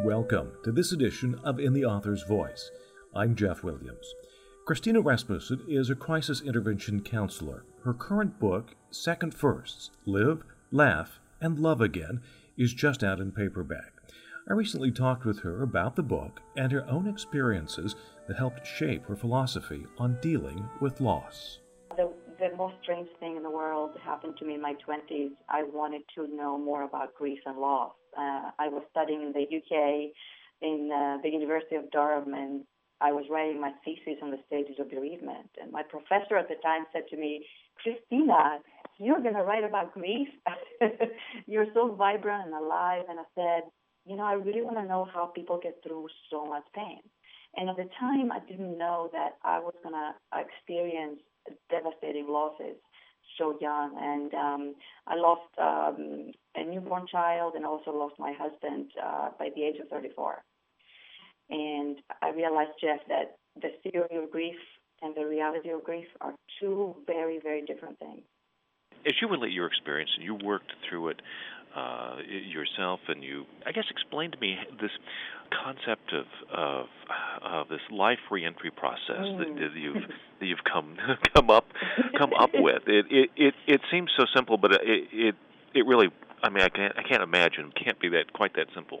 Welcome to this edition of In the Author's Voice. I'm Jeff Williams. Christina Rasmussen is a crisis intervention counselor. Her current book, Second Firsts: Live, Laugh, and Love Again, is just out in paperback. I recently talked with her about the book and her own experiences that helped shape her philosophy on dealing with loss. The most strange thing in the world happened to me in my 20s. I wanted to know more about grief and loss. I was studying in the UK in the University of Durham, and I was writing my thesis on the stages of bereavement. And my professor at the time said to me, "Christina, you're going to write about grief? You're so vibrant and alive." And I said, I really want to know how people get through so much pain. And at the time, I didn't know that I was going to experience devastating losses so young, and I lost a newborn child and also lost my husband by the age of 34. And I realized, Jeff, that the theory of grief and the reality of grief are two very, very different things. As you relate your experience, and you worked through it yourself, and you, I guess, explained to me this concept of this life reentry process that you've come up with. It seems so simple, but it really, I can't imagine it can't be quite that simple.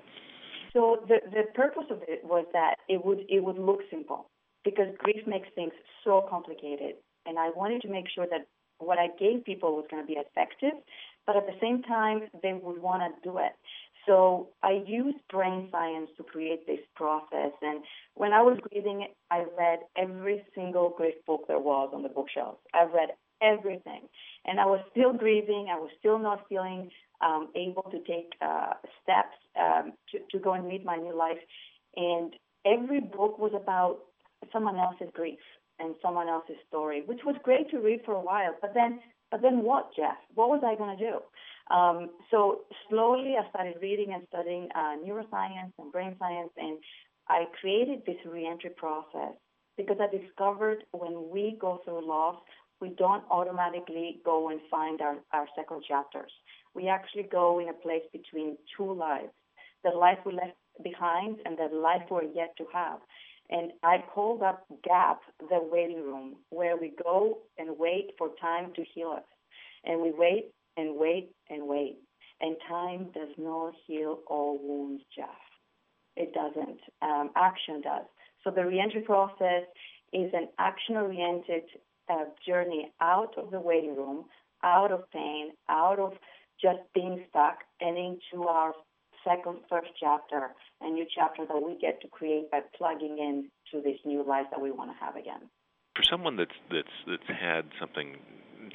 So the purpose of it was that it would look simple, because grief makes things so complicated, and I wanted to make sure that what I gave people was going to be effective, but at the same time, they would want to do it. So I used brain science to create this process. And when I was grieving, I read every single grief book there was on the bookshelves. I read everything. And I was still grieving. I was still not feeling able to take steps to go and meet my new life. And every book was about someone else's grief and someone else's story, which was great to read for a while. But then what, Jeff? What was I going to do? So slowly I started reading and studying neuroscience and brain science, and I created this reentry process because I discovered when we go through loss, we don't automatically go and find our second chapters. We actually go in a place between two lives, the life we left behind and the life we're yet to have. And I call that gap the waiting room, where we go and wait for time to heal us. And we wait and wait and wait. And time does not heal all wounds, Jeff. It doesn't. Action does. So the reentry process is an action-oriented journey out of the waiting room, out of pain, out of just being stuck, and into our second, first chapter, a new chapter that we get to create by plugging in to this new life that we want to have again. For someone that's had something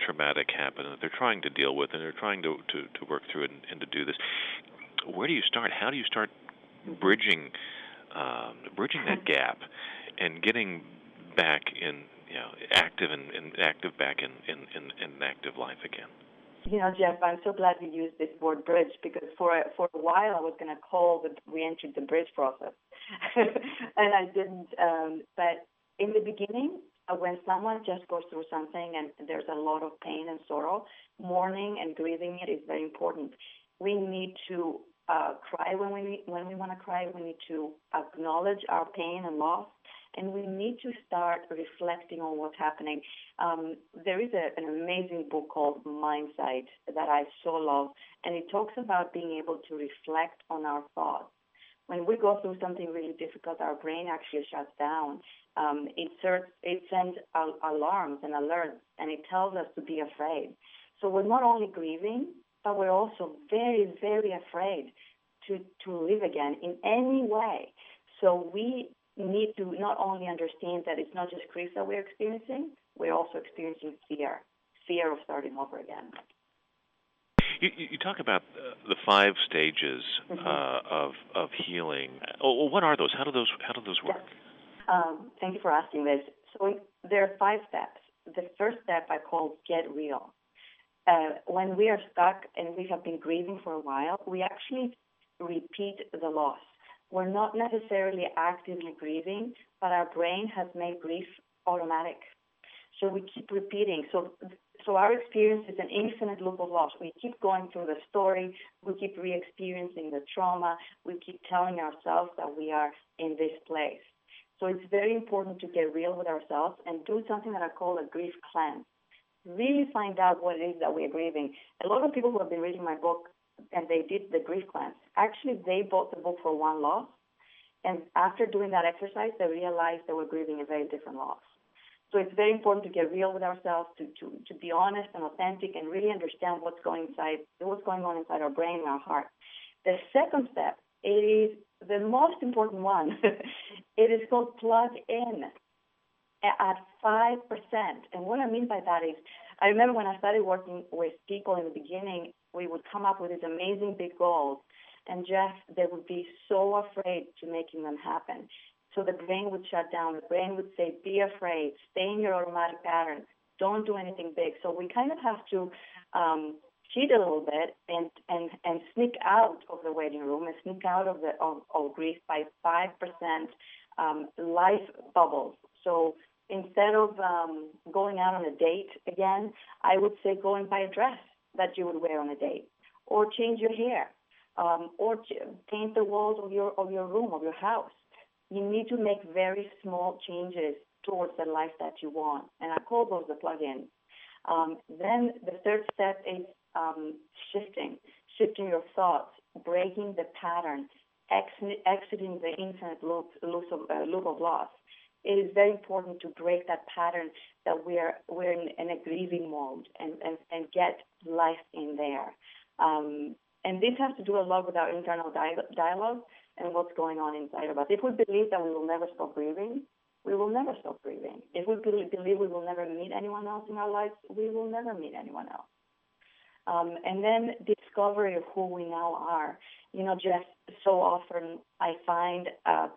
traumatic happen that they're trying to deal with and they're trying to work through it and to do this, where do you start? How do you start bridging that gap and getting back in, active and active back in active life again? Jeff, I'm so glad you used this word bridge, because for a while I was going to call the reentry the bridge process, and I didn't. But in the beginning, when someone just goes through something and there's a lot of pain and sorrow, mourning and grieving it is very important. We need to cry when we want to cry. We need to acknowledge our pain and loss. And we need to start reflecting on what's happening. There is an amazing book called Mindsight that I so love, and it talks about being able to reflect on our thoughts. When we go through something really difficult, our brain actually shuts down. It sends alarms and alerts, and it tells us to be afraid. So we're not only grieving, but we're also very, very afraid to live again in any way. So we need to not only understand that it's not just grief that we're experiencing, we're also experiencing fear of starting over again. You talk about the five stages of healing. What are those? How do those work? Yes. Thank you for asking this. So there are five steps. The first step I call get real. When we are stuck and we have been grieving for a while, we actually repeat the loss. We're not necessarily actively grieving, but our brain has made grief automatic. So we keep repeating. So So our experience is an infinite loop of loss. We keep going through the story. We keep re-experiencing the trauma. We keep telling ourselves that we are in this place. So it's very important to get real with ourselves and do something that I call a grief cleanse. Really find out what it is that we're grieving. A lot of people who have been reading my book and they did the grief cleanse, actually they bought the book for one loss. And after doing that exercise, they realized they were grieving a very different loss. So it's very important to get real with ourselves, to be honest and authentic and really understand what's going on inside our brain and our heart. The second step is the most important one. It is called plug in at 5%. And what I mean by that is, I remember when I started working with people in the beginning, we would come up with these amazing big goals. And Jeff, they would be so afraid to making them happen. So the brain would shut down. The brain would say, be afraid, stay in your automatic pattern, don't do anything big. So we kind of have to cheat a little bit and sneak out of the waiting room and sneak out of the grief by 5% life bubbles. So instead of going out on a date again, I would say go and buy a dress that you would wear on a date or change your hair. Or paint the walls of your room, of your house. You need to make very small changes towards the life that you want. And I call those the plug-in. Then the third step is shifting your thoughts, breaking the pattern, exiting the infinite loop of loss. It is very important to break that pattern that we're in a grieving mode and get life in there. And this has to do a lot with our internal dialogue and what's going on inside of us. If we believe that we will never stop grieving, we will never stop grieving. If we believe we will never meet anyone else in our lives, we will never meet anyone else. And then discovery of who we now are. You know, Jeff, so often I find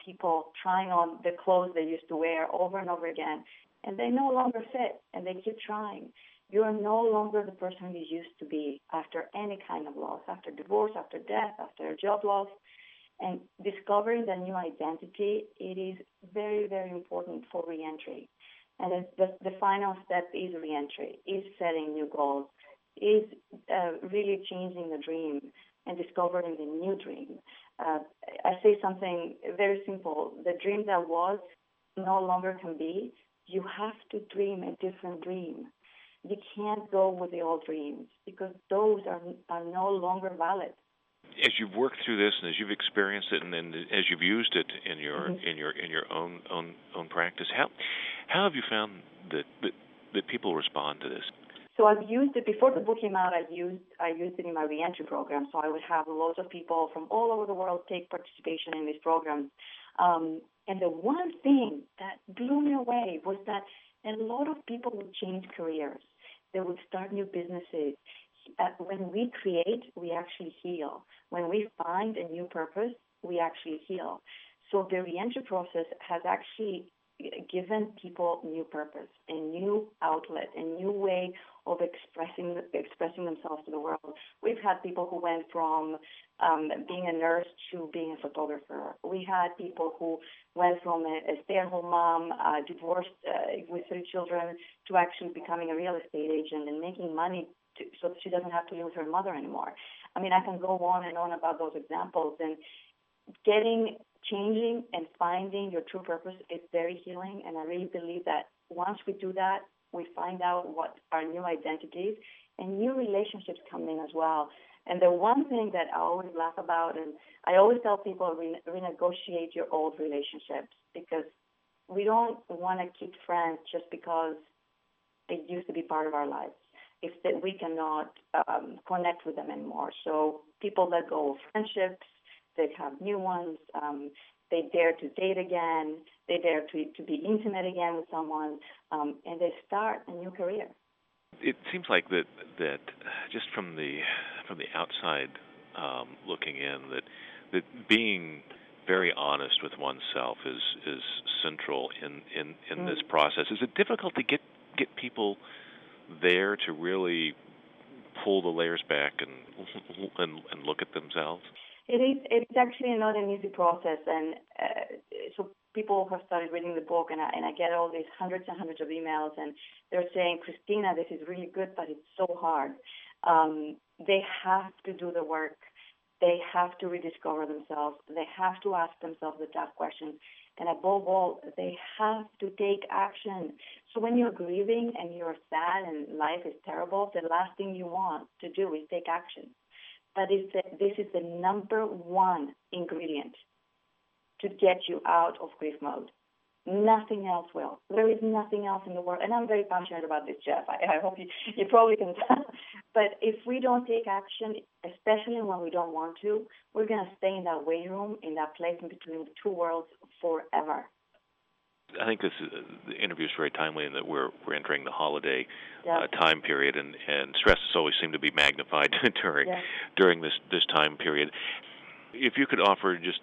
people trying on the clothes they used to wear over and over again, and they no longer fit, and they keep trying. You are no longer the person you used to be after any kind of loss, after divorce, after death, after a job loss. And discovering the new identity, it is very, very important for reentry. And the final step is reentry, is setting new goals, is really changing the dream and discovering the new dream. I say something very simple. The dream that was no longer can be. You have to dream a different dream. You can't go with the old dreams because those are no longer valid. As you've worked through this and as you've experienced it and as you've used it in your mm-hmm. in your own practice, how have you found that people respond to this? So I've used it before the book came out. I used it in my reentry program. So I would have lots of people from all over the world take participation in these programs. And the one thing that blew me away was that a lot of people would change careers. They would start new businesses. When we create, we actually heal. When we find a new purpose, we actually heal. So the reentry process has actually given people new purpose, a new outlet, a new way of expressing themselves to the world. We've had people who went from being a nurse to being a photographer. We had people who went from a stay-at-home mom, divorced with three children, to actually becoming a real estate agent and making money so that she doesn't have to live with her mother anymore. I mean, I can go on and on about those examples. And changing and finding your true purpose is very healing, and I really believe that once we do that, we find out what our new identities and new relationships come in as well. And the one thing that I always laugh about, and I always tell people, renegotiate your old relationships, because we don't want to keep friends just because they used to be part of our lives, if that we cannot connect with them anymore. So people let go of friendships. They have new ones, they dare to date again, they dare to be intimate again with someone, and they start a new career. It seems like that just from the outside looking in, that being very honest with oneself is central in this process. Is it difficult to get people there to really pull the layers back and look at themselves? It's actually not an easy process, and so people have started reading the book, and I get all these hundreds and hundreds of emails, and they're saying, Christina, this is really good, but it's so hard. They have to do the work. They have to rediscover themselves. They have to ask themselves the tough questions. And above all, they have to take action. So when you're grieving and you're sad and life is terrible, the last thing you want to do is take action. That is this is the number one ingredient to get you out of grief mode. Nothing else will. There is nothing else in the world. And I'm very passionate about this, Jeff. I hope you probably can tell. But if we don't take action, especially when we don't want to, we're going to stay in that waiting room, in that place in between the two worlds forever. I think the interview is very timely in that we're entering the holiday time period, and stresses always seem to be magnified during this time period. If you could offer just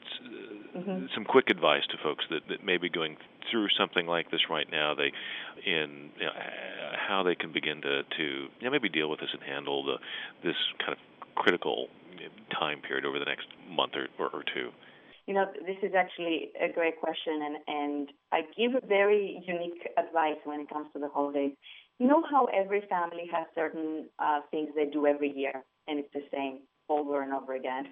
some quick advice to folks that may be going through something like this right now, how they can begin to maybe deal with this and handle this kind of critical time period over the next month or two. You know, this is actually a great question, and I give a very unique advice when it comes to the holidays. You know how every family has certain things they do every year, and it's the same over and over again?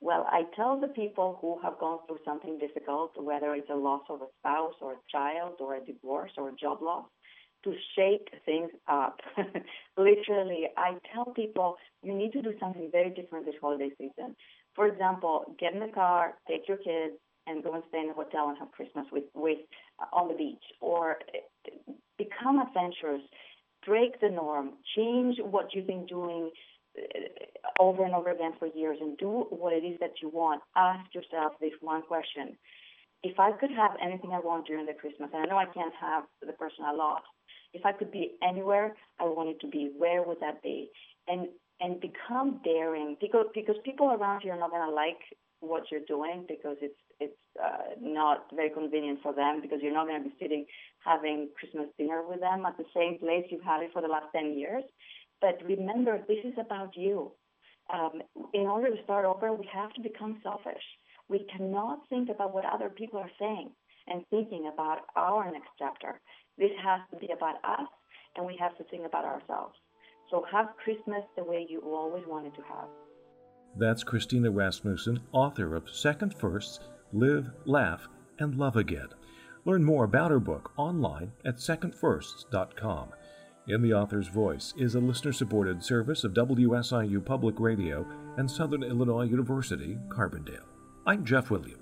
Well, I tell the people who have gone through something difficult, whether it's a loss of a spouse or a child or a divorce or a job loss, to shake things up. Literally, I tell people you need to do something very different this holiday season. For example, get in the car, take your kids, and go and stay in a hotel and have Christmas with on the beach, or become adventurous, break the norm, change what you've been doing over and over again for years, and do what it is that you want. Ask yourself this one question. If I could have anything I want during the Christmas, and I know I can't have the person I lost, if I could be anywhere I wanted to be, where would that be? And become daring, because people around you are not going to like what you're doing, because it's not very convenient for them, because you're not going to be sitting having Christmas dinner with them at the same place you've had it for the last 10 years. But remember, this is about you. In order to start over, we have to become selfish. We cannot think about what other people are saying and thinking about our next chapter. This has to be about us, and we have to think about ourselves. So have Christmas the way you always wanted to have. That's Christina Rasmussen, author of Second Firsts: Live, Laugh, and Love Again. Learn more about her book online at secondfirsts.com. In the Author's Voice is a listener-supported service of WSIU Public Radio and Southern Illinois University, Carbondale. I'm Jeff Williams.